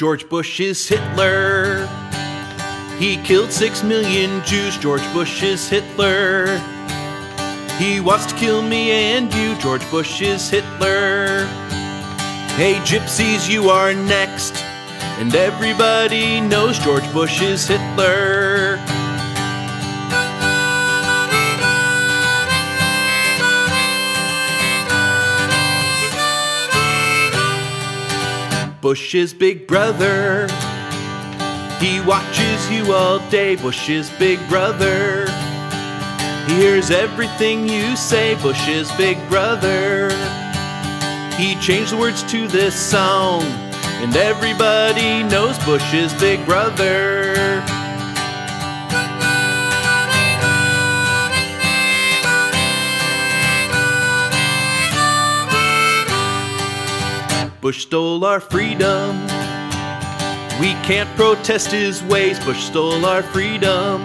George Bush is Hitler. He killed 6 million Jews. George Bush is Hitler. He wants to kill me and you. George Bush is Hitler. Hey gypsies, you are next. And everybody knows George Bush is Hitler. Bush is big brother. He watches you all day. Bush is big brother. He hears everything you say. Bush is big brother. He changed the words to this song, and everybody knows Bush is big brother. Bush stole our freedom. We can't protest his ways. Bush stole our freedom.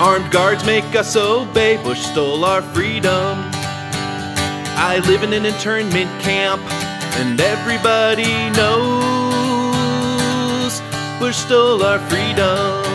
Armed guards make us obey. Bush stole our freedom. I live in an internment camp, and everybody knows Bush stole our freedom.